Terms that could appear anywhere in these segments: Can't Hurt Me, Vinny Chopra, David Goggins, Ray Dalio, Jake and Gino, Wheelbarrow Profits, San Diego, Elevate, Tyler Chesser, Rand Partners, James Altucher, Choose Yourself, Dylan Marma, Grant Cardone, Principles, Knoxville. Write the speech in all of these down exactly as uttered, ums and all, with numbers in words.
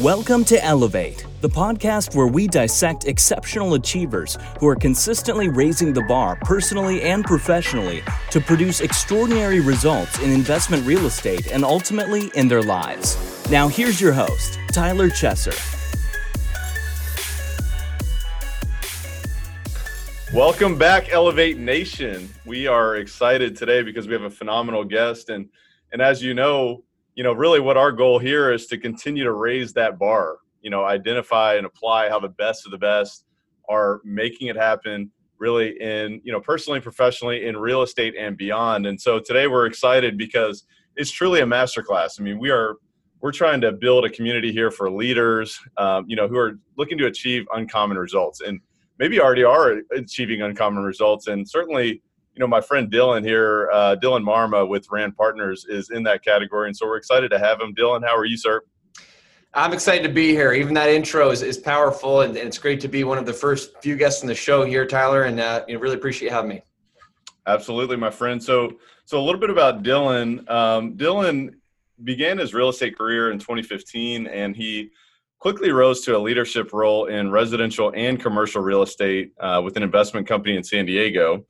Welcome to Elevate, the podcast where we dissect exceptional achievers who are consistently raising the bar personally and professionally to produce extraordinary results in investment real estate and ultimately in their lives. Now here's your host, Tyler Chesser. Welcome back, Elevate Nation. We are excited today because we have a phenomenal guest, and and as you know, you know, really what our goal here is to continue to raise that bar, you know, identify and apply how the best of the best are making it happen really in, you know, personally and professionally in real estate and beyond. And so today we're excited because it's truly a masterclass. I mean, we are, we're trying to build a community here for leaders, um, you know, who are looking to achieve uncommon results and maybe already are achieving uncommon results. And certainly, you know, my friend Dylan here, uh, Dylan Marma with Rand Partners is in that category. And so we're excited to have him. Dylan, how are you, sir? I'm excited to be here. Even that intro is, is powerful, and, and it's great to be one of the first few guests on the show here, Tyler, and uh, you know, really appreciate having me. Absolutely, my friend. So, so a little bit about Dylan. Um, Dylan began his real estate career in twenty fifteen, and he quickly rose to a leadership role in residential and commercial real estate uh, with an investment company in San Diego.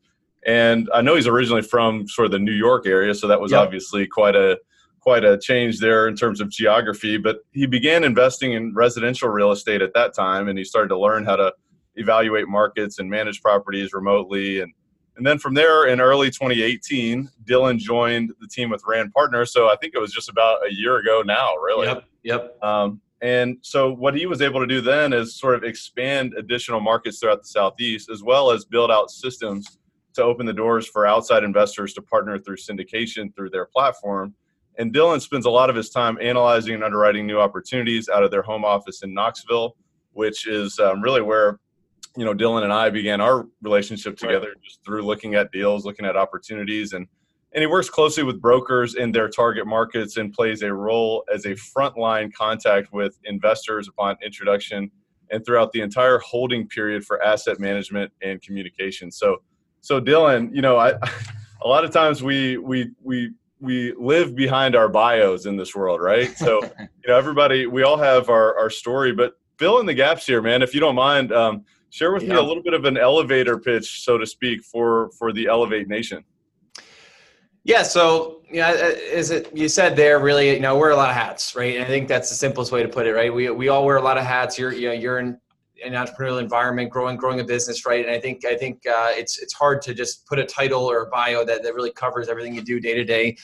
And I know he's originally from sort of the New York area, so that was yep. obviously quite a quite a change there in terms of geography. But he began investing in residential real estate at that time, and he started to learn how to evaluate markets and manage properties remotely. And and then from there, in early twenty eighteen, Dylan joined the team with Rand Partners. So I think it was just about a year ago now, really. Yep. Yep. Um, and so what he was able to do then is sort of expand additional markets throughout the Southeast, as well as build out systems to open the doors for outside investors to partner through syndication through their platform. And Dylan spends a lot of his time analyzing and underwriting new opportunities out of their home office in Knoxville, which is um, really where, you know, Dylan and I began our relationship together, right. just through looking at deals, looking at opportunities. And, and he works closely with brokers in their target markets and plays a role as a frontline contact with investors upon introduction and throughout the entire holding period for asset management and communication. So So Dylan, you know, I, a lot of times we we we we live behind our bios in this world, right? So, you know, everybody, we all have our, our story, but fill in the gaps here, man. If you don't mind, um, share with yeah. me a little bit of an elevator pitch, so to speak, for for the Elevate Nation. Yeah. So, you know, as it, you said there, really, you know, wear a lot of hats, right? And I think that's the simplest way to put it, right? We we all wear a lot of hats. You're you know you're in an entrepreneurial environment, growing, growing a business, right? And I think, I think uh, it's it's hard to just put a title or a bio that, that really covers everything you do day to day.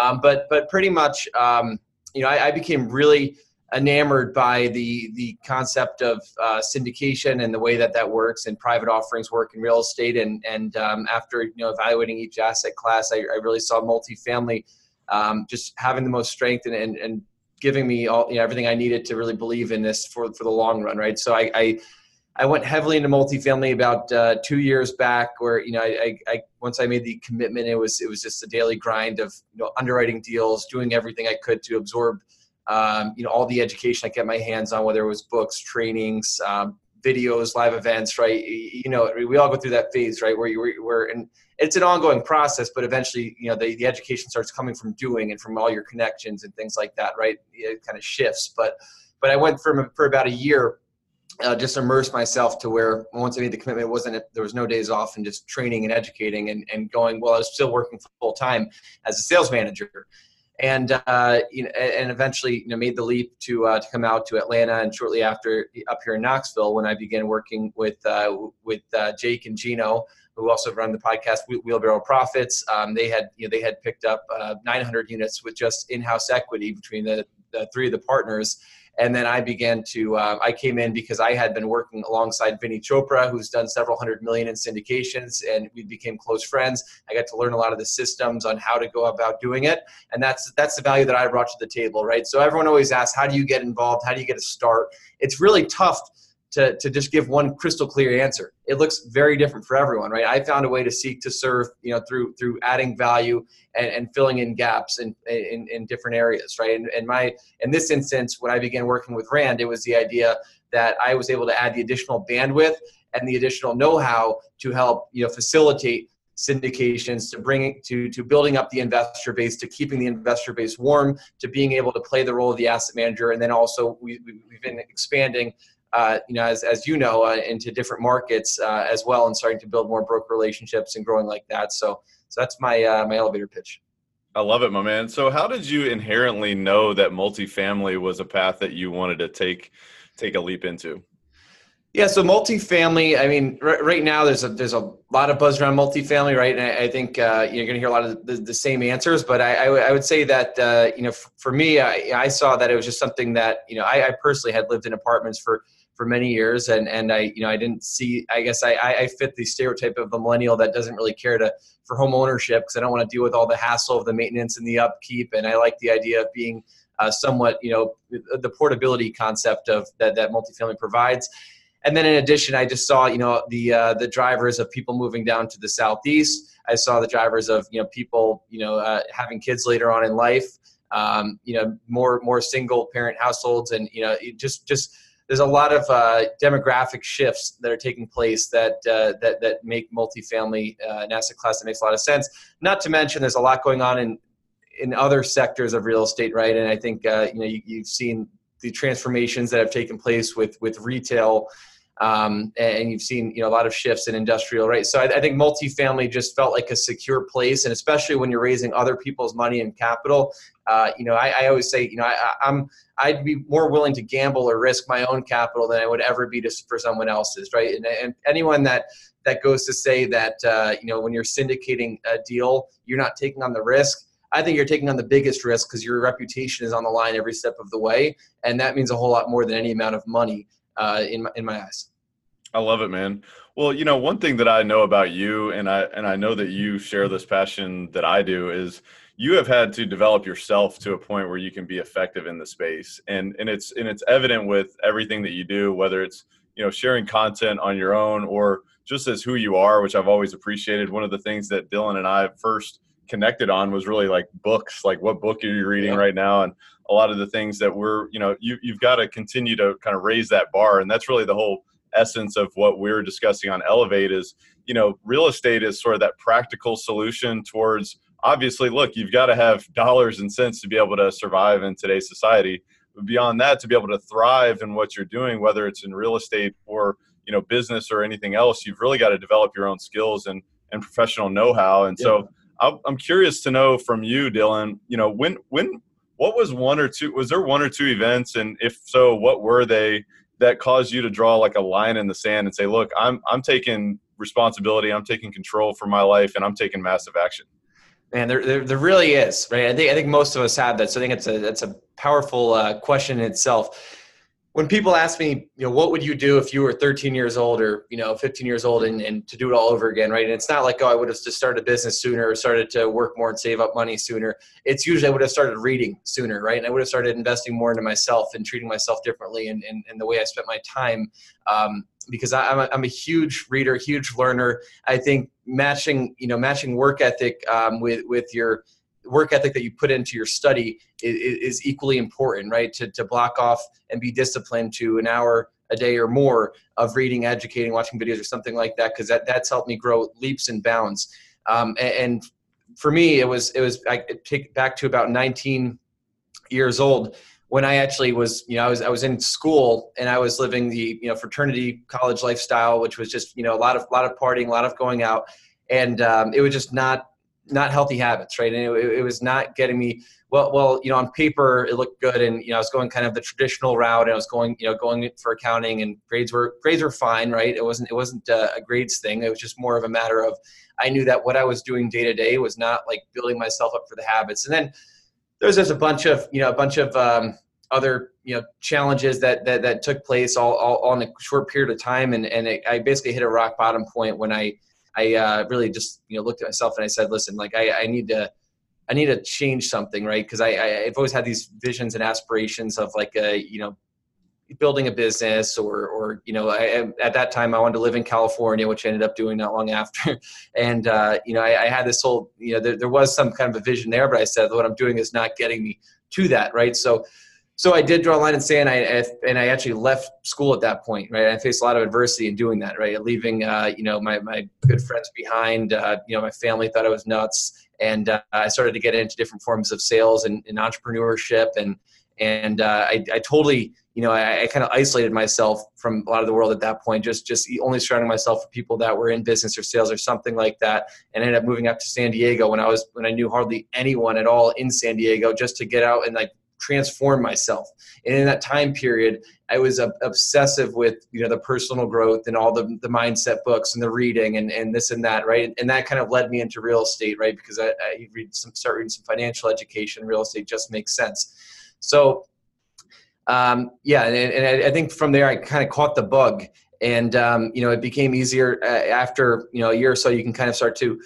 Um, but but pretty much, um, you know, I, I became really enamored by the the concept of uh, syndication and the way that that works, and private offerings work in real estate. And and um, after you know evaluating each asset class, I, I really saw multifamily um, just having the most strength and and and. giving me all, you know, everything I needed to really believe in this for, for the long run, right? So I, I, I went heavily into multifamily about uh, two years back, where you know I, I, I once I made the commitment, it was it was just a daily grind of you know underwriting deals, doing everything I could to absorb, um, you know, all the education I get my hands on, whether it was books, trainings, um, videos, live events, right? You know, we all go through that phase, right, where you were, and it's an ongoing process, but eventually, you know, the, the education starts coming from doing and from all your connections and things like that, right? It kind of shifts. But but I went from for about a year, uh, just immersed myself to where once I made the commitment, it wasn't there was no days off, and just training and educating and, and going, well, I was still working full time as a sales manager. And uh, you know, and eventually, you know, made the leap to uh, to come out to Atlanta, and shortly after, up here in Knoxville, when I began working with uh, with uh, Jake and Gino, who also run the podcast Wheelbarrow Profits. Um, they had you know they had picked up uh, nine hundred units with just in-house equity between the, the three of the partners, and then I began to uh, I came in because I had been working alongside Vinny Chopra, who's done several hundred million in syndications, and we became close friends. I got to learn a lot of the systems on how to go about doing it, and that's that's the value that I brought to the table, right? So everyone always asks, how do you get involved? How do you get a start? It's really tough to, to just give one crystal clear answer. It looks very different for everyone, right? I found a way to seek to serve, you know, through through adding value and, and filling in gaps in, in, in different areas, right? And, and my in this instance, when I began working with Rand, it was the idea that I was able to add the additional bandwidth and the additional know-how to help, you know, facilitate syndications, to bringing to to building up the investor base, to keeping the investor base warm, to being able to play the role of the asset manager. And then also we, we, we've been expanding, uh, you know, as, as you know, uh, into different markets uh, as well, and starting to build more broker relationships and growing like that. So, so that's my, uh, my elevator pitch. I love it, my man. So how did you inherently know that multifamily was a path that you wanted to take, take a leap into? Yeah, so multifamily, I mean, r- right now there's a there's a lot of buzz around multifamily, right? And I, I think uh, you're going to hear a lot of the, the same answers, but I, I, w- I would say that, uh, you know, f- for me, I, I saw that it was just something that, you know, I, I personally had lived in apartments for, for many years, and, and I, you know, I didn't see, I guess I, I fit the stereotype of the millennial that doesn't really care to for home ownership because I don't want to deal with all the hassle of the maintenance and the upkeep, and I like the idea of being uh, somewhat, you know, the portability concept of that, that multifamily provides. And then in addition, I just saw, you know, the uh, the drivers of people moving down to the Southeast. I saw the drivers of, you know, people, you know, uh, having kids later on in life, um, you know, more more single parent households. And, you know, it just just there's a lot of uh, demographic shifts that are taking place that uh, that that make multifamily uh, an asset class that makes a lot of sense. Not to mention there's a lot going on in in other sectors of real estate, right? And I think, uh, you know, you, you've seen the transformations that have taken place with with retail. Um, and you've seen, you know, a lot of shifts in industrial, right? So I, I think multifamily just felt like a secure place, and especially when you're raising other people's money and capital, uh, you know, I, I always say, you know, I, I'm I'd be more willing to gamble or risk my own capital than I would ever be to, for someone else's, right? And, and anyone that that goes to say that, uh, you know, when you're syndicating a deal, you're not taking on the risk. I think you're taking on the biggest risk because your reputation is on the line every step of the way, and that means a whole lot more than any amount of money. Uh, in my, in my eyes. I love it, man. Well, you know, one thing that I know about you, and I, and I know that you share this passion that I do, is you have had to develop yourself to a point where you can be effective in the space. And, and it's, and it's evident with everything that you do, whether it's, you know, sharing content on your own or just as who you are, which I've always appreciated. One of the things that Dylan and I first connected on was really like books, like what book are you reading yeah. right now? And a lot of the things that we're, you know, you, you've got to continue to kind of raise that bar. And that's really the whole essence of what we're discussing on Elevate is, you know, real estate is sort of that practical solution towards, obviously, look, you've got to have dollars and cents to be able to survive in today's society. But beyond that, to be able to thrive in what you're doing, whether it's in real estate or, you know, business or anything else, you've really got to develop your own skills and, and professional know-how. And yeah. so I'm curious to know from you, Dylan, you know, when, when, what was one or two, was there one or two events? And if so, what were they that caused you to draw like a line in the sand and say, look, I'm, I'm taking responsibility, I'm taking control for my life, and I'm taking massive action? Man, there, there, there really is, right? I think, I think most of us have that. So I think it's a, that's a powerful uh, question in itself. When people ask me, you know, what would you do if you were thirteen years old or, you know, fifteen years old and, and to do it all over again, right? And it's not like, oh, I would have just started a business sooner or started to work more and save up money sooner. It's usually I would have started reading sooner, right? And I would have started investing more into myself and treating myself differently and, and, and the way I spent my time. Um, because I, I'm, a, I'm a huge reader, huge learner. I think matching, you know, matching work ethic um, with, with your work ethic that you put into your study is, is equally important, right? To to block off and be disciplined to an hour a day or more of reading, educating, watching videos or something like that, because that, that's helped me grow leaps and bounds. Um, and, and for me, it was, it was I take back to about nineteen years old when I actually was, you know, I was I was in school and I was living the, you know, fraternity college lifestyle, which was just, you know, a lot of, lot of partying, a lot of going out. And um, it was just not, not healthy habits, right? And it, it was not getting me, well, well, you know, on paper, it looked good. And, you know, I was going kind of the traditional route, and I was going, you know, going for accounting, and grades were, grades were fine, right? It wasn't, it wasn't a grades thing. It was just more of a matter of, I knew that what I was doing day to day was not like building myself up for the habits. And then there's just a bunch of, you know, a bunch of um, other, you know, challenges that, that, that took place all, all, all in a short period of time. And, and it, I basically hit a rock bottom point when I, I uh, really just, you know, looked at myself and I said, listen, like I, I need to, I need to change something, right? Because I, I, I've always had these visions and aspirations of like, a, you know, building a business or, or you know, I, at that time I wanted to live in California, which I ended up doing not long after. And, uh, you know, I, I had this whole, you know, there, there was some kind of a vision there, but I said, what I'm doing is not getting me to that, right? So So I did draw a line in the sand, and I and I actually left school at that point, right? I faced a lot of adversity in doing that, right? Leaving, uh, you know, my my good friends behind. Uh, you know, my family thought I was nuts, and uh, I started to get into different forms of sales and, and entrepreneurship, and and uh, I I totally, you know, I, I kind of isolated myself from a lot of the world at that point, just just only surrounding myself with people that were in business or sales or something like that, and ended up moving up to San Diego when I was when I knew hardly anyone at all in San Diego, just to get out and like transform myself. And in that time period, I was uh, obsessive with, you know, the personal growth and all the, the mindset books and the reading and, and this and that, right? And, and that kind of led me into real estate, right? Because I, I read some, start reading some financial education, real estate just makes sense. So um, yeah, and, and I, I think from there, I kind of caught the bug, and um, you know, it became easier uh, after, you know, a year or so. You can kind of start to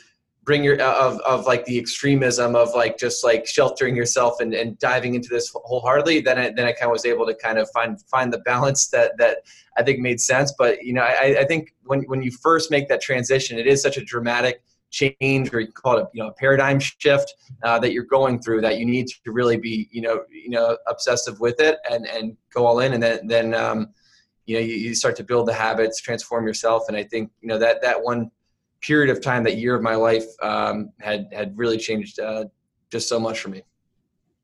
bring your, of, of like the extremism of like, just like sheltering yourself and, and diving into this wholeheartedly. Then I, then I kind of was able to kind of find, find the balance that, that I think made sense. But, you know, I, I think when, when you first make that transition, it is such a dramatic change, or you can call it a, you know, a paradigm shift uh, that you're going through, that you need to really be, you know, you know, obsessive with it and, and go all in. And then, then, um, you know, you, you start to build the habits, transform yourself. And I think, you know, that, that one period of time, that year of my life, um, had, had really changed, uh, just so much for me.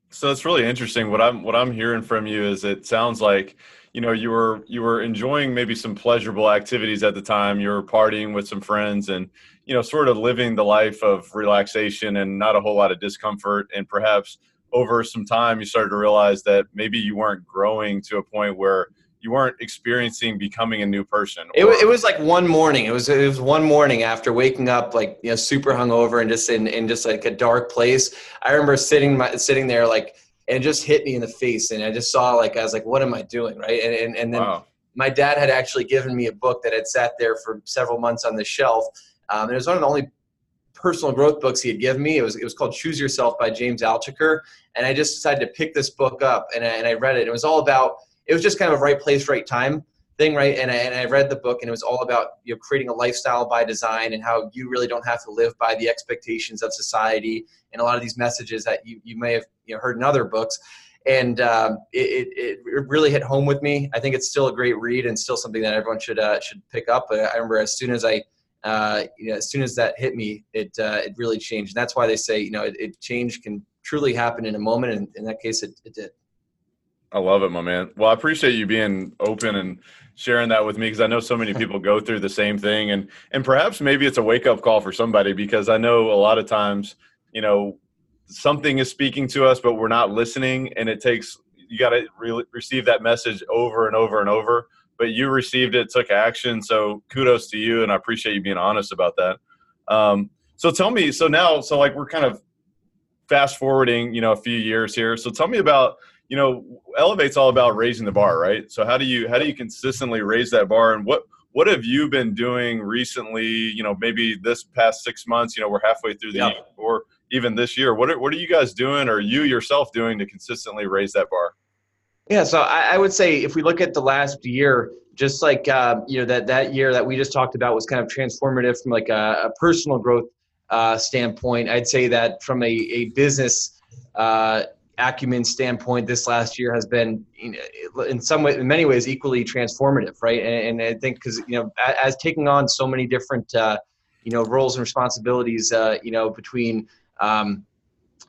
So it's really interesting. What I'm, what I'm hearing from you is, it sounds like, you know, you were, you were enjoying maybe some pleasurable activities at the time. You were partying with some friends and, you know, sort of living the life of relaxation and not a whole lot of discomfort. And perhaps over some time, you started to realize that maybe you weren't growing to a point where you weren't experiencing becoming a new person. It, it was like one morning. It was it was one morning after waking up like, you know, super hungover and just in, in just like a dark place. I remember sitting my, sitting there like, and it just hit me in the face, and I just saw like, I was like, what am I doing, right? And and, and then wow. My dad had actually given me a book that had sat there for several months on the shelf. Um, it was one of the only personal growth books he had given me. It was it was called Choose Yourself by James Altucher, and I just decided to pick this book up, and I, and I read it. It was all about, it was just kind of a right place, right time thing, right? And I, and I read the book, and it was all about, you know, creating a lifestyle by design, and how you really don't have to live by the expectations of society, and a lot of these messages that you, you may have, you know, heard in other books. And um, it, it, it really hit home with me. I think it's still a great read, and still something that everyone should uh, should pick up. But I remember as soon as I, uh, you know, as soon as that hit me, it uh, it really changed. And that's why they say, you know, it, it change can truly happen in a moment, and in that case, it, it did. I love it, my man. Well, I appreciate you being open and sharing that with me, because I know so many people go through the same thing, and and perhaps maybe it's a wake-up call for somebody, because I know a lot of times, you know, something is speaking to us, but we're not listening, and it takes, you got to re- receive that message over and over and over, but you received it, took action, so kudos to you, and I appreciate you being honest about that. Um, so tell me, so now, so like we're kind of fast-forwarding, you know, a few years here, so tell me about, you know, Elevate's all about raising the bar, right? So how do you how do you consistently raise that bar, and what what have you been doing recently? You know, maybe this past six months. You know, we're halfway through the yeah. year, or even this year. What are, what are you guys doing, or you yourself doing, to consistently raise that bar? Yeah, so I, I would say if we look at the last year, just like uh, you know that that year that we just talked about was kind of transformative from like a, a personal growth uh, standpoint. I'd say that from a a business Uh, acumen standpoint, this last year has been, you know, in some way, in many ways, equally transformative, right? And, and I think because, you know, as, as taking on so many different, uh, you know, roles and responsibilities, uh, you know, between, um,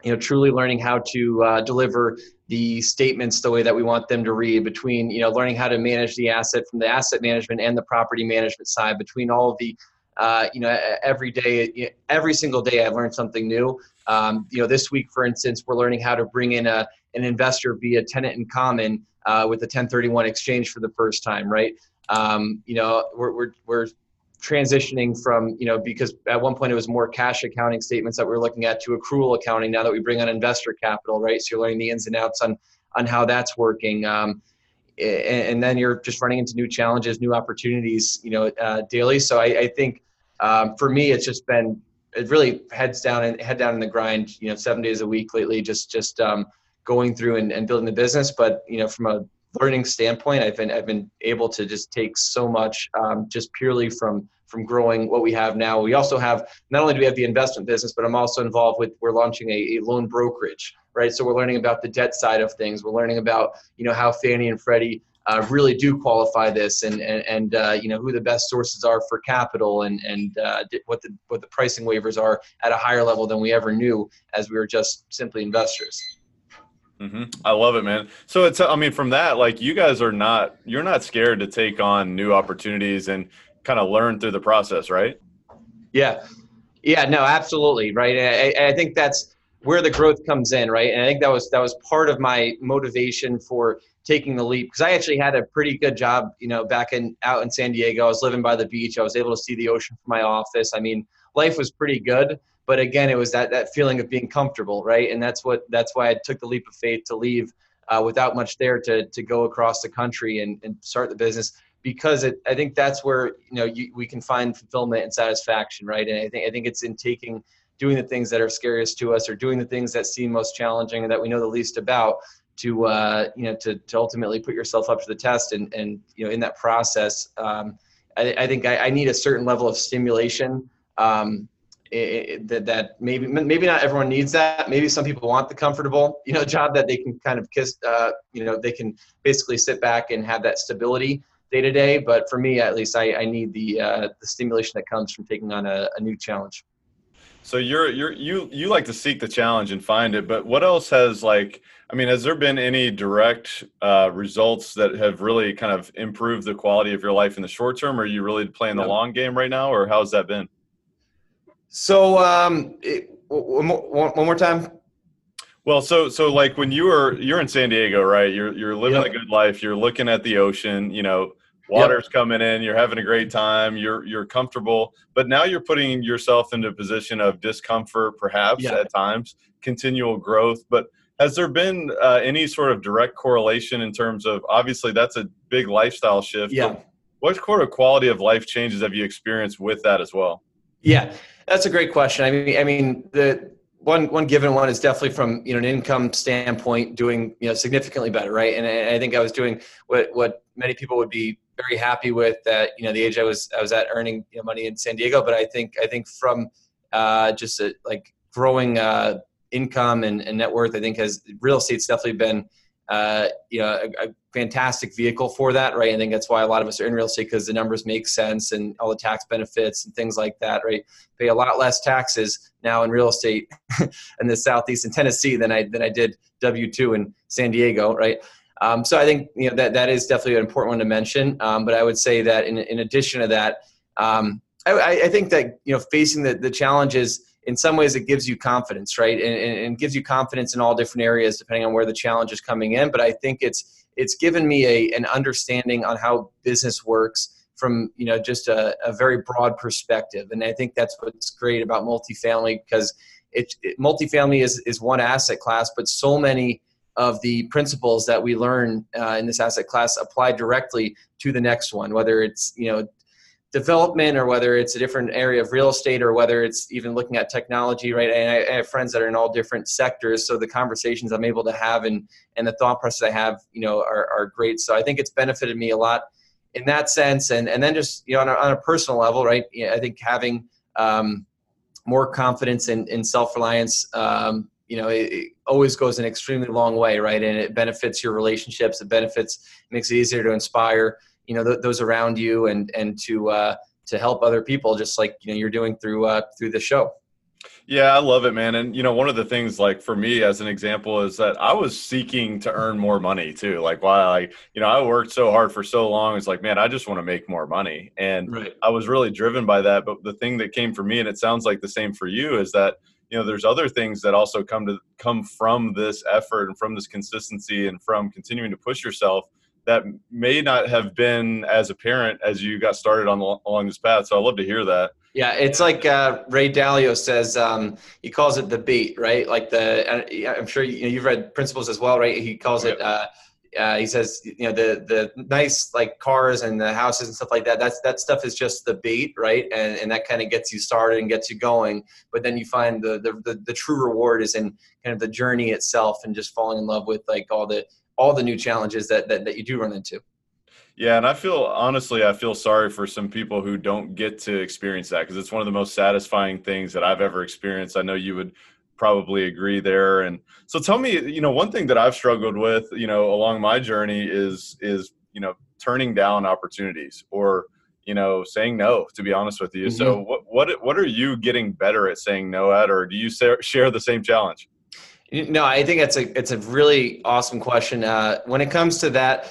you know, truly learning how to uh, deliver the statements the way that we want them to read, between, you know, learning how to manage the asset from the asset management and the property management side, between all of the, uh, you know, every day, every single day, I've learned something new. Um, you know, this week, for instance, we're learning how to bring in a, an investor via tenant in common uh, with a ten thirty-one exchange for the first time, right? Um, you know, we're, we're, we're transitioning from, you know, because at one point it was more cash accounting statements that we were looking at, to accrual accounting now that we bring on investor capital, right? So you're learning the ins and outs on, on how that's working. Um, and, and then you're just running into new challenges, new opportunities, you know, uh, daily. So I, I think um, for me, it's just been, it really heads down and head down in the grind, you know, seven days a week lately, just, just, um, going through and, and building the business. But, you know, from a, learning standpoint, I've been I've been able to just take so much um, just purely from from growing what we have now. We also have, not only do we have the investment business, but I'm also involved with, we're launching a, a loan brokerage, right? So we're learning about the debt side of things. We're learning about, you know, how Fannie and Freddie uh, really do qualify this, and, and, and uh, you know, who the best sources are for capital, and, and uh, what the, what the pricing waivers are at a higher level than we ever knew as we were just simply investors. Mm-hmm. I love it, man. So it's, I mean, from that, like, you guys are not, you're not scared to take on new opportunities and kind of learn through the process, right? Yeah. Yeah, no, absolutely. Right. And I, I think that's where the growth comes in. Right. And I think that was, that was part of my motivation for taking the leap, because I actually had a pretty good job, you know, back in, out in San Diego. I was living by the beach. I was able to see the ocean from my office. I mean, life was pretty good, but again, it was that, that feeling of being comfortable. Right. And that's what, that's why I took the leap of faith to leave uh, without much there to, to go across the country and, and start the business. Because it, I think that's where, you know, you, we can find fulfillment and satisfaction, right? And I think I think it's in taking, doing the things that are scariest to us, or doing the things that seem most challenging and that we know the least about, to uh, you know, to, to ultimately put yourself up to the test. And, and you know, in that process, um, I, I think I, I need a certain level of stimulation. Um, It, that, that maybe maybe not everyone needs that. Maybe some people want the comfortable, you know, job that they can kind of kiss, uh, you know, they can basically sit back and have that stability day to day. But for me, at least, I, I need the uh, the stimulation that comes from taking on a, a new challenge. So you're you're you you like to seek the challenge and find it. But what else has, like, I mean, has there been any direct uh, results that have really kind of improved the quality of your life in the short term? Or are you really playing the no. long game right now, or how's that been? So um, it, one, more, one more time. Well, so so like when you were you're in San Diego, right? You're you're living yep. a good life. You're looking at the ocean. You know, water's yep. coming in. You're having a great time. You're you're comfortable. But now you're putting yourself into a position of discomfort, perhaps yep. at times, continual growth. But has there been uh, any sort of direct correlation in terms of, obviously that's a big lifestyle shift? Yeah. What sort of quality of life changes have you experienced with that as well? Yeah, that's a great question. I mean, I mean, the one one given one is definitely from, you know, an income standpoint, doing, you know, significantly better, right? And I, I think I was doing what what many people would be very happy with at, you know, the age I was I was at, earning, you know, money in San Diego. But I think I think from uh, just a, like growing uh, income and, and net worth, I think has real estate's definitely been uh, you know a, a fantastic vehicle for that, right? I think that's why a lot of us are in real estate, because the numbers make sense and all the tax benefits and things like that, right? Pay a lot less taxes now in real estate in the Southeast and Tennessee than I than I did W two in San Diego, right? Um, so I think, you know, that that is definitely an important one to mention. Um, but I would say that in in addition to that, um, I, I think that, you know, facing the the challenges, in some ways, it gives you confidence, right? And, and, and gives you confidence in all different areas, depending on where the challenge is coming in. But I think it's it's given me a an understanding on how business works from, you know, just a, a very broad perspective. And I think that's what's great about multifamily, because it, it multifamily is, is one asset class, but so many of the principles that we learn uh, in this asset class apply directly to the next one, whether it's, you know, development, or whether it's a different area of real estate, or whether it's even looking at technology, right? And I, I have friends that are in all different sectors, so the conversations I'm able to have and and the thought process I have, you know, are, are great. So I think it's benefited me a lot in that sense. And and then just, you know, on a, on a personal level, right? You know, I think having um, more confidence in, in self-reliance, um, you know, it, it always goes an extremely long way, right? And it benefits your relationships. It benefits, makes it easier to inspire, you know, th- those around you, and, and to, uh, to help other people, just like, you know, you're doing through, uh, through the show. Yeah, I love it, man. And, you know, one of the things, like, for me, as an example, is that I was seeking to earn more money too. Like, while I, you know, I worked so hard for so long, it's like, man, I just want to make more money. And right. I was really driven by that. But the thing that came for me, and it sounds like the same for you, is that, you know, there's other things that also come to come from this effort and from this consistency and from continuing to push yourself, that may not have been as apparent as you got started on along this path. So I love to hear that. Yeah, it's like uh, Ray Dalio says, um, he calls it the beat, right? Like the, I'm sure you know, you've read Principles as well, right? He calls yep. it, uh, uh, he says, you know, the the nice, like, cars and the houses and stuff like that, that's, that stuff is just the beat, right? And and that kind of gets you started and gets you going. But then you find the the, the the true reward is in kind of the journey itself, and just falling in love with, like, all the all the new challenges that, that, that you do run into. Yeah. And I feel, honestly, I feel sorry for some people who don't get to experience that, because it's one of the most satisfying things that I've ever experienced. I know you would probably agree there. And so tell me, you know, one thing that I've struggled with, you know, along my journey is, is, you know, turning down opportunities or, you know, saying no, to be honest with you. Mm-hmm. So what, what, what are you getting better at saying no at, or do you say, share the same challenge? No, I think that's a, it's a really awesome question. Uh, when it comes to that,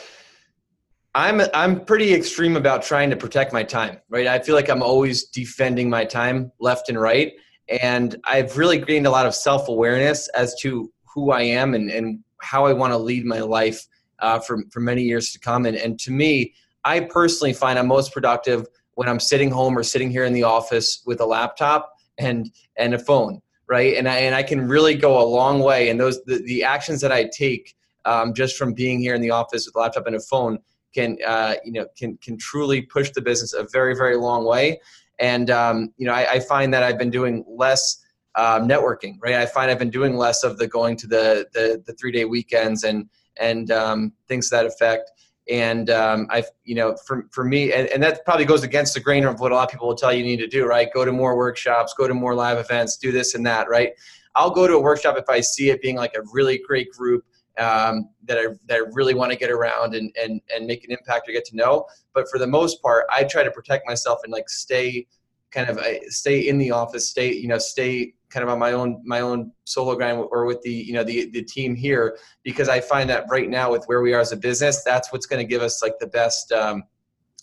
I'm, I'm pretty extreme about trying to protect my time, right? I feel like I'm always defending my time left and right. And I've really gained a lot of self-awareness as to who I am and, and how I want to lead my life uh, for, for many years to come. And, and to me, I personally find I'm most productive when I'm sitting home or sitting here in the office with a laptop and, and a phone, right? And I, and I can really go a long way. And those the, the actions that I take um, just from being here in the office with a laptop and a phone can, uh, you know, can, can truly push the business a very, very long way. And, um, you know, I, I find that I've been doing less um, networking, right? I find I've been doing less of the going to the the, the three-day weekends and and um, things to that effect. And um, I've, you know, for for me, and, and that probably goes against the grain of what a lot of people will tell you you need to do, right? Go to more workshops, go to more live events, do this and that, right? I'll go to a workshop if I see it being like a really great group um, that I that I really want to get around and, and, and make an impact or get to know. But for the most part, I try to protect myself and like stay kind of uh, stay in the office, stay, you know, stay kind of on my own, my own solo grind or with the, you know, the, the team here, because I find that right now with where we are as a business, that's what's going to give us like the best, um,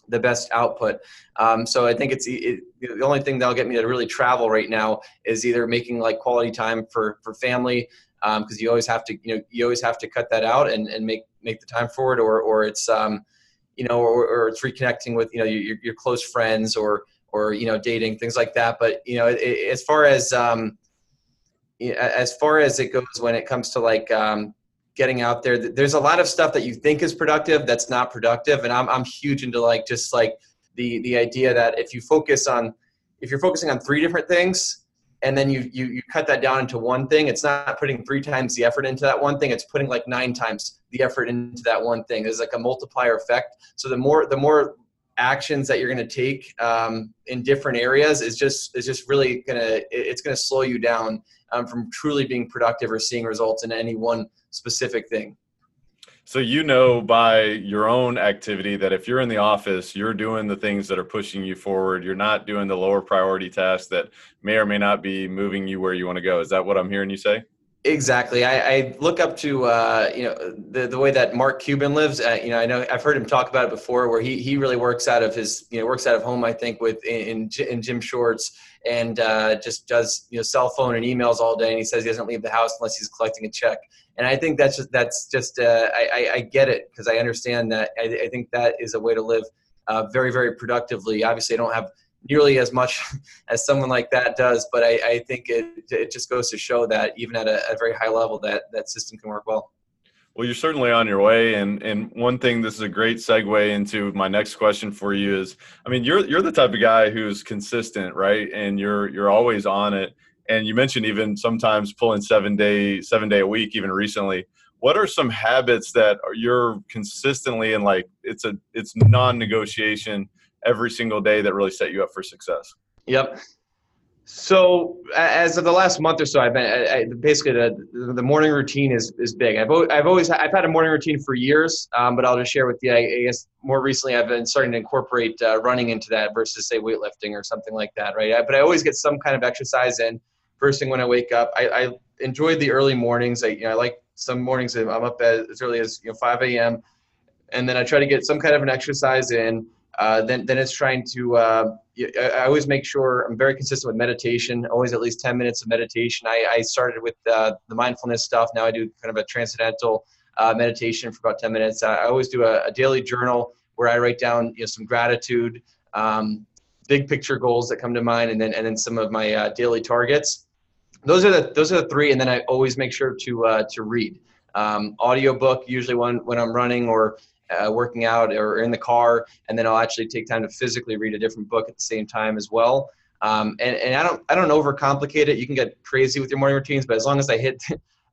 the best output. Um, so I think it's it, the only thing that'll get me to really travel right now is either making like quality time for, for family, Um, cause you always have to, you know, you always have to cut that out and, and make, make the time for it, or, or it's, um, you know, or, or it's reconnecting with, you know, your, your close friends or, or, you know, dating, things like that. But, you know, it, it, as far as, um, as far as it goes, when it comes to like, um, getting out there, there's a lot of stuff that you think is productive that's not productive. And I'm, I'm huge into like, just like the, the idea that if you focus on, if you're focusing on three different things, and then you, you you cut that down into one thing, it's not putting three times the effort into that one thing, it's putting like nine times the effort into that one thing. There's like a multiplier effect. So the more the more actions that you're going to take um, in different areas is just is just really going to, it's going to slow you down um, from truly being productive or seeing results in any one specific thing. So you know by your own activity that if you're in the office, you're doing the things that are pushing you forward. You're not doing the lower priority tasks that may or may not be moving you where you want to go. Is that what I'm hearing you say? Exactly. I, I look up to, uh, you know, the, the way that Mark Cuban lives. Uh, you know, I know I've heard him talk about it before, where he, he really works out of his, you know, works out of home, I think, with in, in gym shorts and uh, just does, you know, cell phone and emails all day. And he says he doesn't leave the house unless he's collecting a check. And I think that's just, that's just uh, I, I get it, because I understand that. I, I think that is a way to live uh, very, very productively. Obviously, I don't have nearly as much as someone like that does, but I, I think it, it just goes to show that even at a, a very high level, that that system can work well. Well, you're certainly on your way. And and one thing, this is a great segue into my next question for you is, I mean, you're you're the type of guy who's consistent, right? And you're you're always on it. And you mentioned even sometimes pulling seven day, seven day a week, even recently. What are some habits that you're consistently in, like it's a, it's non-negotiation every single day, that really set you up for success? Yep. So as of the last month or so, I've been I, I, basically the, the morning routine is, is big. I've, I've always, I've had a morning routine for years, um, but I'll just share with you, I guess more recently, I've been starting to incorporate uh, running into that versus say weightlifting or something like that. Right. I, but I always get some kind of exercise in. First thing when I wake up, I, I enjoy the early mornings. I, you know, I like some mornings I'm up as early as you know five a m and then I try to get some kind of an exercise in. Uh, then, then it's trying to. Uh, I always make sure I'm very consistent with meditation. Always at least ten minutes of meditation. I, I started with uh, the mindfulness stuff. Now I do kind of a transcendental uh, meditation for about ten minutes. I always do a, a daily journal where I write down you know some gratitude, um, big picture goals that come to mind, and then and then some of my uh, daily targets. Those are the those are the three, and then I always make sure to uh, to read um, audiobook usually when when I'm running or uh, working out or in the car, and then I'll actually take time to physically read a different book at the same time as well. Um, and and I don't I don't overcomplicate it. You can get crazy with your morning routines, but as long as I hit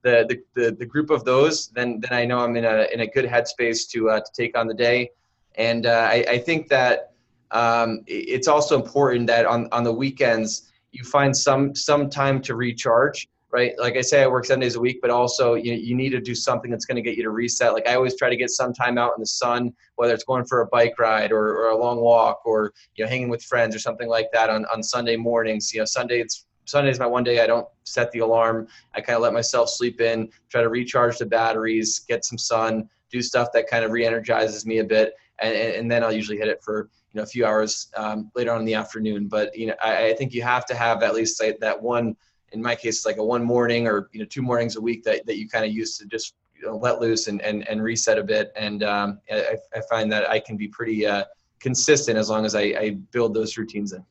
the, the, the, the group of those, then, then I know I'm in a, in a good headspace to, uh, to take on the day. And uh, I, I think that um, it's also important that on, on the weekends, you find some, some time to recharge, right? Like I say, I work seven days a week, but also you, you need to do something that's going to get you to reset. Like I always try to get some time out in the sun, whether it's going for a bike ride or, or a long walk or, you know, hanging with friends or something like that on, on Sunday mornings. You know, Sunday, it's, Sunday's my one day I don't set the alarm. I kind of let myself sleep in, try to recharge the batteries, get some sun, do stuff that kind of re-energizes me a bit. And, and then I'll usually hit it for, you know, a few hours um, later on in the afternoon. But, you know, I, I think you have to have at least like that one, in my case, like a one morning or, you know, two mornings a week that, that you kind of use to just, you know, let loose and, and, and reset a bit. And um, I, I find that I can be pretty uh, consistent as long as I, I build those routines in.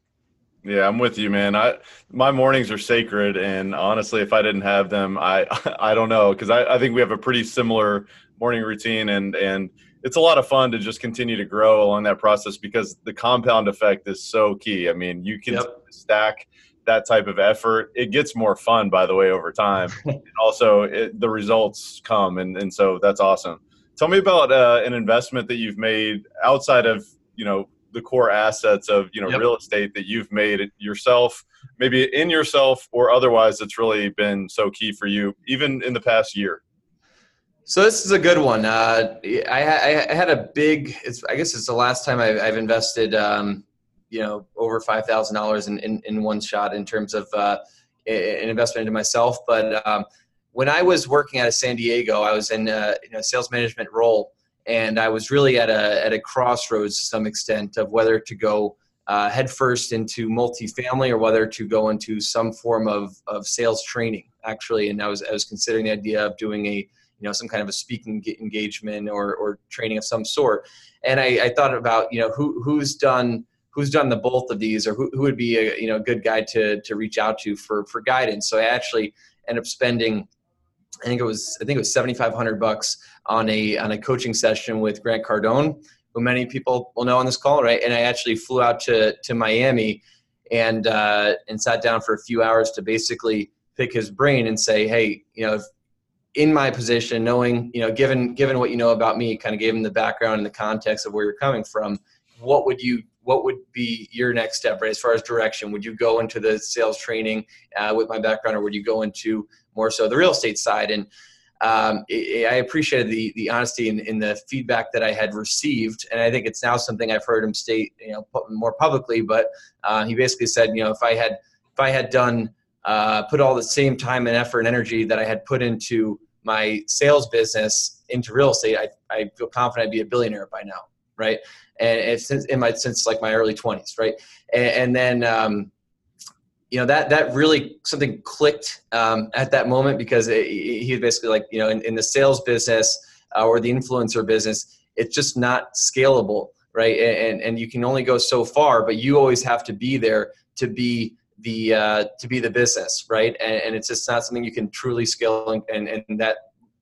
Yeah, I'm with you, man. I, my mornings are sacred. And honestly, if I didn't have them, I, I don't know. Cause I, I think we have a pretty similar morning routine, and, and it's a lot of fun to just continue to grow along that process because the compound effect is so key. I mean, you can yep. stack that type of effort. It gets more fun, by the way, over time. And also it, the results come. And, and so that's awesome. Tell me about uh, an investment that you've made outside of, you know, the core assets of, you know, yep. real estate that you've made yourself, maybe in yourself or otherwise, that's really been so key for you, even in the past year. So this is a good one. Uh, I, I had a big, it's, I guess it's the last time I've, I've invested, um, you know, over five thousand dollars in, in, in one shot in terms of uh, an investment into myself. But um, when I was working out of San Diego, I was in a, in a sales management role. And I was really at a at a crossroads to some extent of whether to go uh, headfirst into multifamily or whether to go into some form of of sales training, actually. And I was I was considering the idea of doing a you know some kind of a speaking engagement or or training of some sort. And I, I thought about you know who who's done who's done the both of these or who who would be a you know good guy to to reach out to for for guidance. So I actually ended up spending. I think it was I think it was seventy-five hundred bucks on a on a coaching session with Grant Cardone, who many people will know on this call, right? And I actually flew out to to Miami and uh, and sat down for a few hours to basically pick his brain and say, hey, you know, if in my position, knowing you know, given given what you know about me, kind of gave him the background and the context of where you're coming from, what would you what would be your next step, right? As far as direction, would you go into the sales training uh, with my background, or would you go into more so the real estate side? And um, it, I appreciated the the honesty in, in the feedback that I had received. And I think it's now something I've heard him state, you know, more publicly, but uh, he basically said, you know, if I had, if I had done, uh, put all the same time and effort and energy that I had put into my sales business into real estate, I, I feel confident I'd be a billionaire by now. Right. And it's since in my, since like my early twenties. Right. And, and then, um, you know, that, that really something clicked, um, at that moment because it, he was basically like, you know, in, in the sales business uh, or the influencer business, it's just not scalable. Right. And, and you can only go so far, but you always have to be there to be the, uh, to be the business. Right. And, and it's just not something you can truly scale. And, and, and that,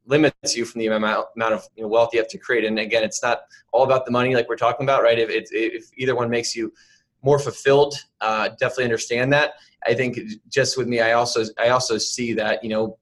limits you from the amount amount of you know, wealth you have to create. And again, it's not all about the money like we're talking about, right? If, if, if either one makes you more fulfilled, uh, definitely understand that. I think just with me, I also I also see that you know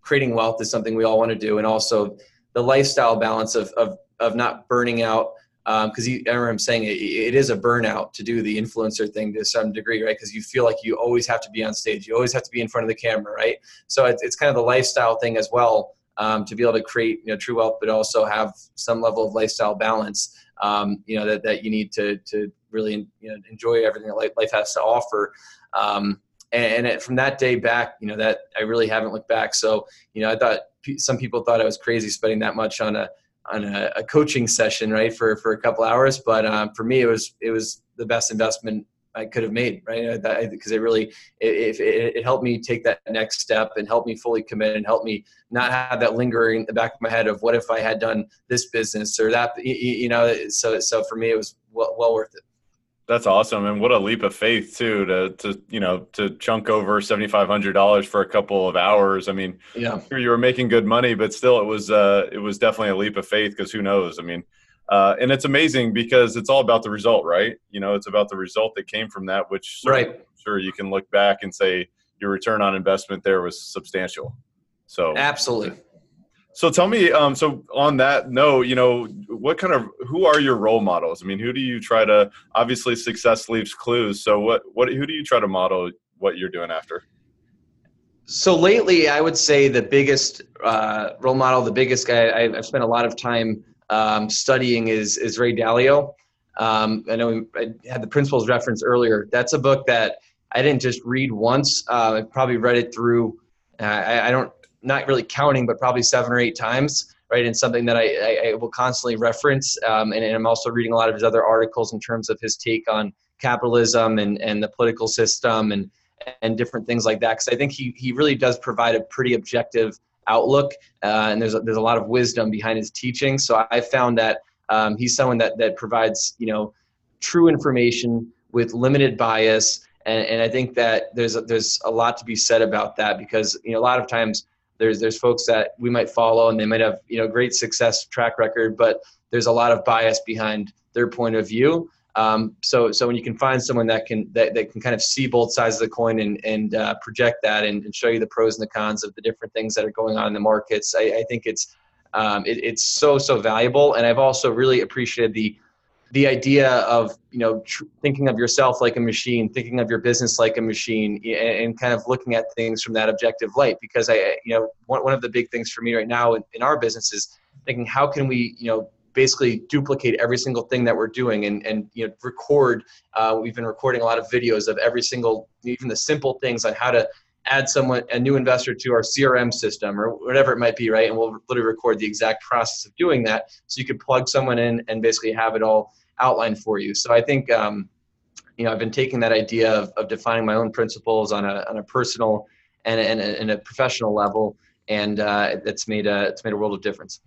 creating wealth is something we all want to do, and also the lifestyle balance of of of not burning out. Because um, I remember him saying it, it is a burnout to do the influencer thing to some degree, right? Because you feel like you always have to be on stage, you always have to be in front of the camera, right? So it's it's kind of the lifestyle thing as well. Um, to be able to create, you know, true wealth, but also have some level of lifestyle balance, um, you know, that, that you need to, to really, you know, enjoy everything that life, life has to offer. Um, and, and it, from that day back, you know, that I really haven't looked back. So, you know, I thought some people thought I was crazy spending that much on a, on a, a coaching session, right. For, for a couple hours. But, um, for me, it was, it was the best investment I could have made, right? Because it really, it, it, it helped me take that next step and helped me fully commit and helped me not have that lingering in the back of my head of what if I had done this business or that, you know, so, so for me, it was well, well worth it. That's awesome. And what a leap of faith too, to, to, you know, to chunk over seventy-five hundred dollars for a couple of hours. I mean, yeah, you were making good money, but still it was, uh, it was definitely a leap of faith because who knows? I mean, Uh, and it's amazing because it's all about the result, right? You know, it's about the result that came from that, which right. I'm sure you can look back and say your return on investment there was substantial. So absolutely. So tell me, um, so on that note, you know, what kind of, who are your role models? I mean, who do you try to, obviously success leaves clues. So what, what, who do you try to model what you're doing after? So lately, I would say the biggest uh, role model, the biggest guy I, I've spent a lot of time um, studying is, is Ray Dalio. Um, I know we, I had the Principles reference earlier. That's a book that I didn't just read once. Uh, I probably read it through, uh, I, I don't, not really counting, but probably seven or eight times, right? And something that I, I, I will constantly reference. Um, and, and I'm also reading a lot of his other articles in terms of his take on capitalism and, and the political system and, and different things like that. Cause I think he, he really does provide a pretty objective outlook. Uh, and there's a, there's a lot of wisdom behind his teaching. So I found that um, he's someone that, that provides, you know, true information with limited bias. And, and I think that there's a, there's a lot to be said about that because, you know, a lot of times, There's there's folks that we might follow and they might have, you know, great success track record, but there's a lot of bias behind their point of view. Um, so so when you can find someone that can that, that can kind of see both sides of the coin and and uh, project that and, and show you the pros and the cons of the different things that are going on in the markets, I, I think it's um, it, it's so so valuable. And I've also really appreciated the the idea of you know tr- thinking of yourself like a machine, thinking of your business like a machine, and, and kind of looking at things from that objective light. Because I, you know, one, one of the big things for me right now in, in our business is thinking how can we, you know, basically duplicate every single thing that we're doing, and and you know record. Uh, we've been recording a lot of videos of every single, even the simple things on how to add someone, a new investor to our C R M system or whatever it might be, right? And we'll literally record the exact process of doing that, so you could plug someone in and basically have it all outline for you. So I think, um, you know, I've been taking that idea of, of defining my own principles on a, on a personal and, and, and a professional level. And uh, it's made a, it's made a world of difference.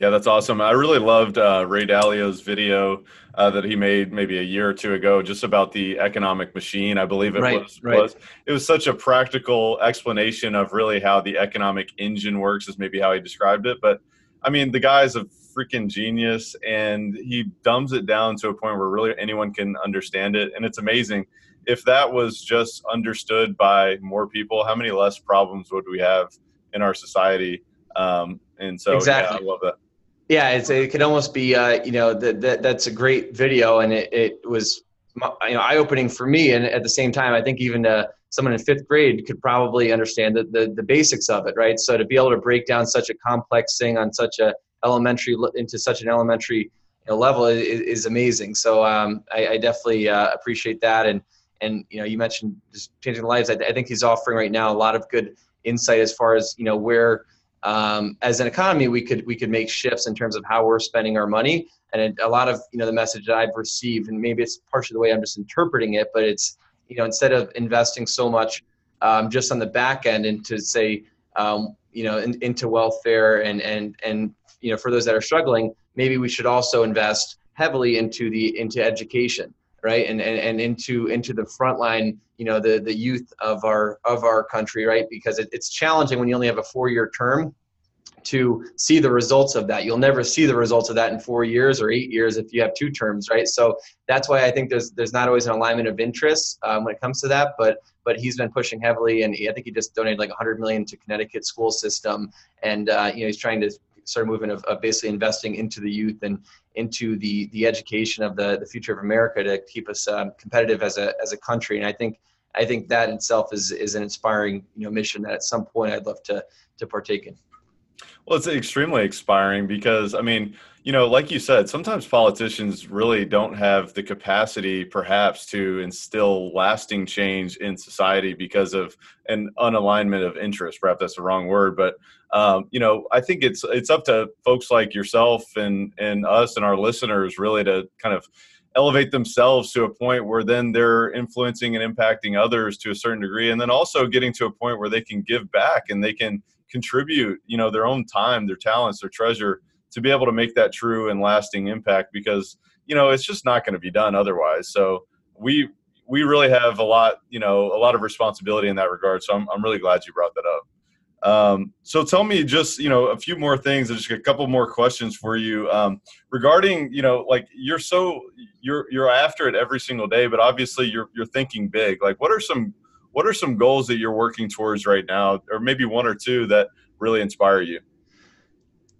Yeah, that's awesome. I really loved uh, Ray Dalio's video uh, that he made maybe a year or two ago, just about the economic machine, I believe it right, was, right. was. It was such a practical explanation of really how the economic engine works is maybe how he described it. But I mean, the guy's a freaking genius, and he dumbs it down to a point where really anyone can understand it. And it's amazing. If that was just understood by more people, how many less problems would we have in our society? Um, and so exactly. yeah, I love that. Yeah, it's, it could almost be, uh, you know, that that that's a great video, and it, it was, you know, eye-opening for me. And at the same time, I think even uh, someone in fifth grade could probably understand the, the the basics of it, right? So to be able to break down such a complex thing on such a elementary into such an elementary you know, level is, is amazing. So um, I, I definitely uh, appreciate that. And and you know, you mentioned just changing lives. I, I think he's offering right now a lot of good insight as far as you know where. Um, as an economy, we could we could make shifts in terms of how we're spending our money, and a lot of you know the message that I've received, and maybe it's partially the way I'm just interpreting it, but it's you know instead of investing so much um, just on the back end into say um, you know in, into welfare and and and you know for those that are struggling, maybe we should also invest heavily into the into education, right, and and, and into into the frontline you know the the youth of our of our country, right? Because it, it's challenging when you only have a four-year term to see the results of that. You'll never see the results of that in four years or eight years if you have two terms, right? So that's why I think there's there's not always an alignment of interests um, when it comes to that. But but he's been pushing heavily, and he, I think he just donated like one hundred million dollars to Connecticut school system, and uh, you know he's trying to start a movement of, of basically investing into the youth and into the the education of the the future of America to keep us um, competitive as a as a country. And I think I think that itself is is an inspiring you know mission that at some point I'd love to to partake in. Well, it's extremely inspiring because, I mean, you know, like you said, sometimes politicians really don't have the capacity, perhaps, to instill lasting change in society because of an unalignment of interest. Perhaps that's the wrong word, but um, you know, I think it's it's up to folks like yourself and and us and our listeners really to kind of elevate themselves to a point where then they're influencing and impacting others to a certain degree, and then also getting to a point where they can give back and they can contribute, you know, their own time, their talents, their treasure to be able to make that true and lasting impact, because, you know, it's just not going to be done otherwise. So we, we really have a lot, you know, a lot of responsibility in that regard. So I'm, I'm really glad you brought that up. Um, so tell me just, you know, a few more things, just a couple more questions for you, um, regarding, you know, like you're so, you're, you're after it every single day, but obviously you're, you're thinking big. Like, what are some what are some goals that you're working towards right now, or maybe one or two that really inspire you?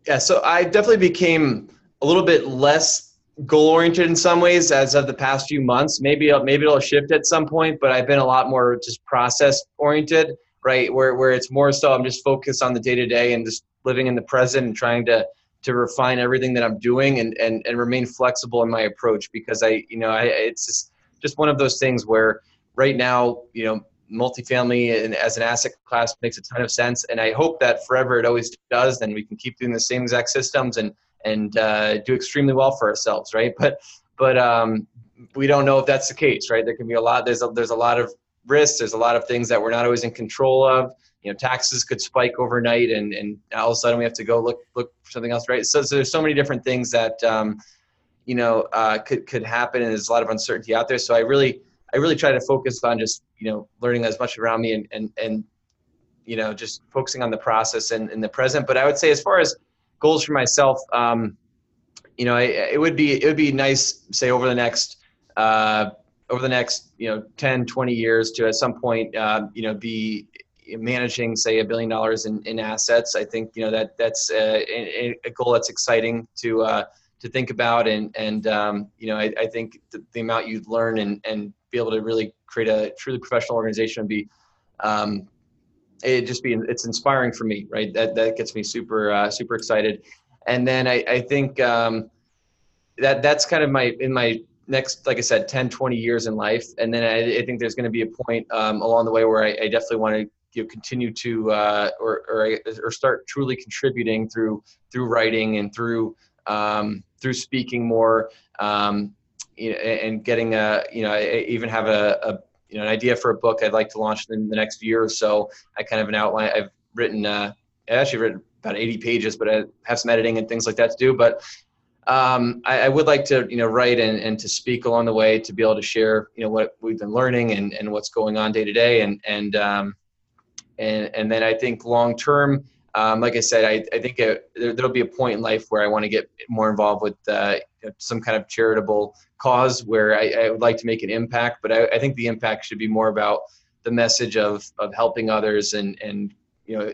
Yeah, so I definitely became a little bit less goal-oriented in some ways as of the past few months. Maybe maybe it'll shift at some point, but I've been a lot more just process-oriented, right? Where where it's more so I'm just focused on the day-to-day and just living in the present and trying to to refine everything that I'm doing and and, and remain flexible in my approach, because I you know I it's just, just one of those things where right now, you know, multifamily and as an asset class makes a ton of sense, and I hope that forever it always does, and we can keep doing the same exact systems and and uh, do extremely well for ourselves, right? But but um, we don't know if that's the case, right? There can be a lot. There's a, there's a lot of risks. There's a lot of things that we're not always in control of. You know, taxes could spike overnight, and and all of a sudden we have to go look look for something else, right? So, so there's so many different things that um, you know uh, could could happen, and there's a lot of uncertainty out there. So I really. I really try to focus on just, you know, learning as much around me and, and, and you know, just focusing on the process and, and the present. But I would say as far as goals for myself, um, you know, I, it would be, it would be nice, say over the next, uh, over the next, you know, ten, twenty years to at some point, uh, you know, be managing, say, a billion dollars in, in assets. I think, you know, that that's a, a goal that's exciting to, uh, to think about. And, and um, you know, I, I think the, the amount you'd learn and, and, be able to really create a truly professional organization and be, um, it just be, it's inspiring for me, right? That, that gets me super, uh, super excited. And then I, I think, um, that that's kind of my, in my next, like I said, ten, twenty years in life. And then I, I think there's going to be a point, um, along the way where I, I definitely want to you know, continue to, uh, or, or, or start truly contributing through, through writing and through, um, through speaking more, um, You know, and getting a, you know, I even have a, a, you know, an idea for a book I'd like to launch in the next year or so. I kind of an outline. I've written, uh, I actually written about eighty pages, but I have some editing and things like that to do. But um, I, I would like to, you know, write and, and to speak along the way to be able to share, you know, what we've been learning and, and what's going on day to day. And and um, and and then I think long term, um, like I said, I, I think it, there, there'll be a point in life where I want to get more involved with uh, some kind of charitable cause where I, I would like to make an impact, but I, I think the impact should be more about the message of, of helping others and, and, you know,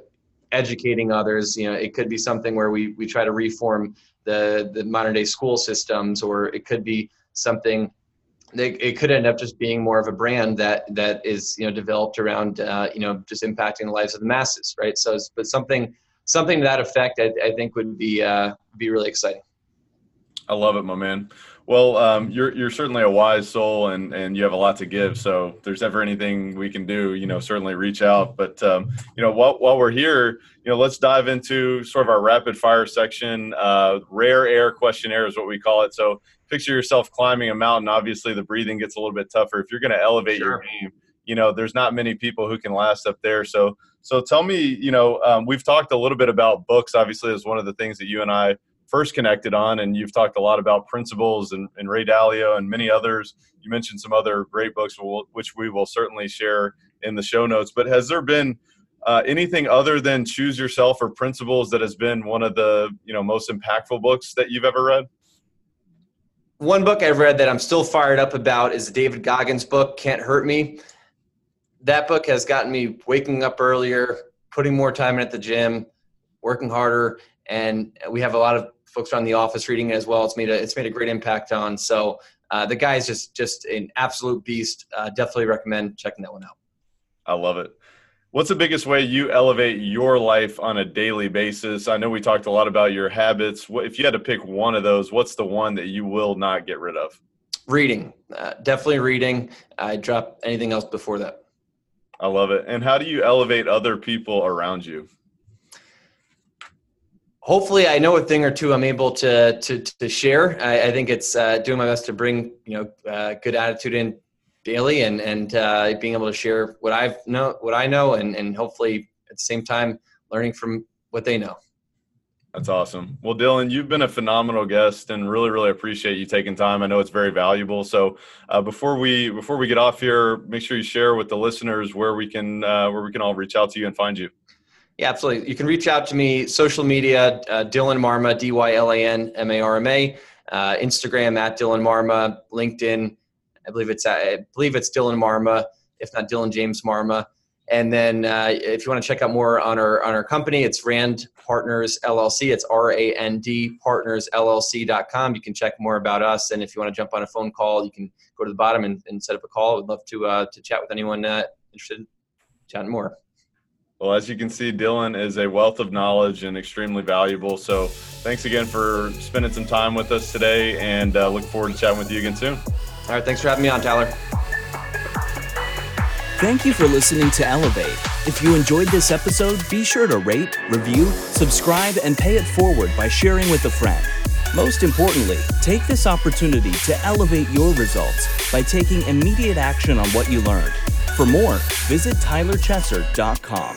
educating others. You know, it could be something where we, we try to reform the, the modern day school systems, or it could be something that it could end up just being more of a brand that, that is, you know, developed around, uh, you know, just impacting the lives of the masses. Right. So, but something, something to that effect, I, I think would be, uh, be really exciting. I love it, my man. Well, um, you're you're certainly a wise soul, and, and you have a lot to give. So if there's ever anything we can do, you know, certainly reach out. But, um, you know, while, while we're here, you know, let's dive into sort of our rapid fire section. Uh, rare air questionnaire is what we call it. So picture yourself climbing a mountain. Obviously, the breathing gets a little bit tougher. If you're going to elevate sure. your game, you know, there's not many people who can last up there. So so tell me, you know, um, we've talked a little bit about books, obviously, as one of the things that you and I first connected on, and you've talked a lot about Principles and, and Ray Dalio and many others. You mentioned some other great books, which we will certainly share in the show notes. But has there been uh, anything other than Choose Yourself or Principles that has been one of the you know most impactful books that you've ever read? One book I've read that I'm still fired up about is David Goggins' book, Can't Hurt Me. That book has gotten me waking up earlier, putting more time in at the gym, working harder, and we have a lot of folks around the office reading it as well. It's made a, it's made a great impact on. So uh, the guy is just, just an absolute beast. Uh, definitely recommend checking that one out. I love it. What's the biggest way you elevate your life on a daily basis? I know we talked a lot about your habits. What, if you had to pick one of those, what's the one that you will not get rid of? Reading, uh, definitely reading. I drop anything else before that. I love it. And how do you elevate other people around you? Hopefully, I know a thing or two I'm able to to, to share. I, I think it's uh, doing my best to bring you know uh, good attitude in daily, and and uh, being able to share what I've know what I know, and and hopefully at the same time learning from what they know. That's awesome. Well, Dylan, you've been a phenomenal guest, and really, really appreciate you taking time. I know it's very valuable. So uh, before we before we get off here, make sure you share with the listeners where we can uh, where we can all reach out to you and find you. Yeah, absolutely. You can reach out to me, social media, uh, Dylan Marma, D Y L A N M A R M A, uh, Instagram at Dylan Marma, LinkedIn, I believe it's I believe it's Dylan Marma, if not Dylan, James Marma. And then uh, if you want to check out more on our on our company, it's Rand Partners L L C. It's R A N D Partners L L C dot com. You can check more about us. And if you want to jump on a phone call, you can go to the bottom and, and set up a call. We'd love to uh, to chat with anyone uh, interested in chatting more. Well, as you can see, Dylan is a wealth of knowledge and extremely valuable. So thanks again for spending some time with us today, and uh, look forward to chatting with you again soon. All right. Thanks for having me on, Tyler. Thank you for listening to Elevate. If you enjoyed this episode, be sure to rate, review, subscribe, and pay it forward by sharing with a friend. Most importantly, take this opportunity to elevate your results by taking immediate action on what you learned. For more, visit tyler chesser dot com.